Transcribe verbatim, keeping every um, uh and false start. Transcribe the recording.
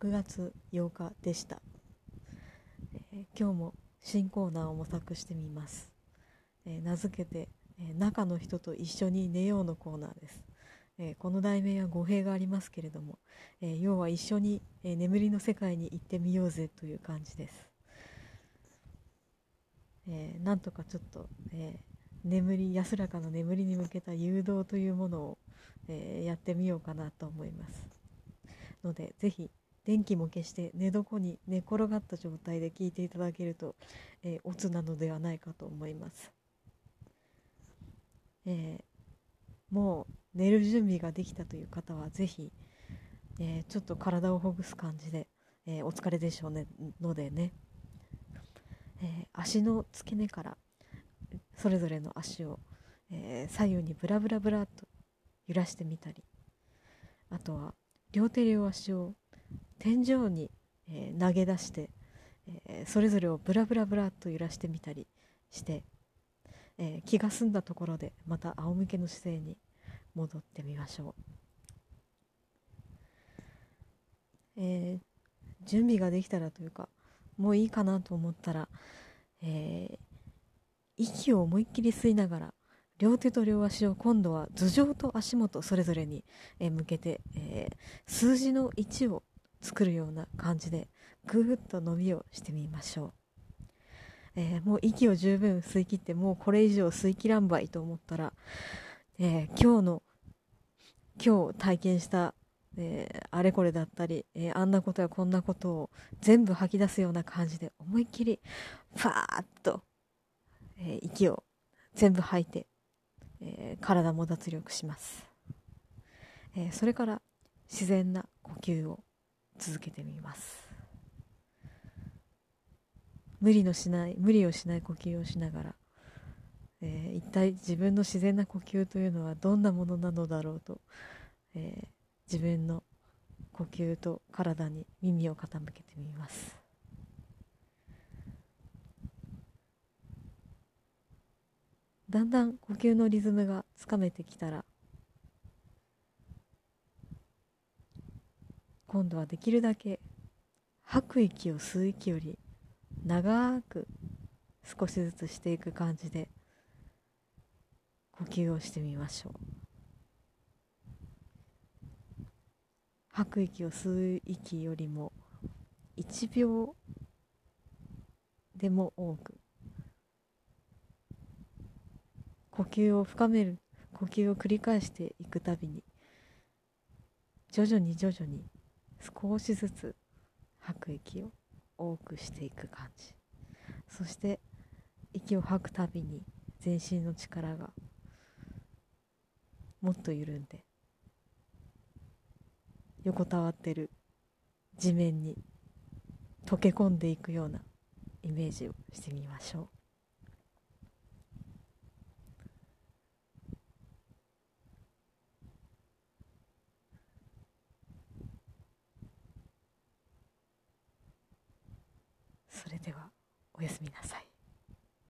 ろくがつようかでした。えー、今日も新コーナーを模索してみます。えー、名付けて、えー、中の人と一緒に寝ようのコーナーです。えー、この題名は語弊がありますけれども、えー、要は一緒に、えー、眠りの世界に行ってみようぜという感じです。えー、なんとかちょっと、えー、眠り安らかな眠りに向けた誘導というものを、えー、やってみようかなと思います。のでぜひ電気も消して寝床に寝転がった状態で聞いていただけると、えー、オツなのではないかと思います、えー、もう寝る準備ができたという方はぜひ、えー、ちょっと体をほぐす感じで、えー、お疲れでしょうねのでね、えー、足の付け根からそれぞれの足を、えー、左右にブラブラブラっと揺らしてみたり、あとは両手両足を天井に、えー、投げ出して、えー、それぞれをブラブラブラっと揺らしてみたりして、えー、気が済んだところでまた仰向けの姿勢に戻ってみましょう。えー、準備ができたらというかもういいかなと思ったら、えー、息を思いっきり吸いながら両手と両足を今度は頭上と足元それぞれに向けて、えー、数字のいちを作るような感じでぐーっと伸びをしてみましょう。えー、もう息を十分吸い切ってもうこれ以上吸い切らんばいと思ったら、えー、今日の今日体験した、えー、あれこれだったり、えー、あんなことやこんなことを全部吐き出すような感じで思いっきりファーッと、えー、息を全部吐いてえー、体も脱力します、えー、それから自然な呼吸を続けてみます。無理のしない無理をしない呼吸をしながら、えー、一体自分の自然な呼吸というのはどんなものなのだろうと、えー、自分の呼吸と体に耳を傾けてみます。だんだん呼吸のリズムがつかめてきたら、今度はできるだけ吐く息を吸う息より長く少しずつしていく感じで呼吸をしてみましょう。吐く息を吸う息よりもいちびょうでも多く呼吸を深める、呼吸を繰り返していくたびに徐々に徐々に少しずつ吐く息を多くしていく感じ、そして息を吐くたびに全身の力がもっと緩んで横たわってる地面に溶け込んでいくようなイメージをしてみましょう。それではおやすみなさい。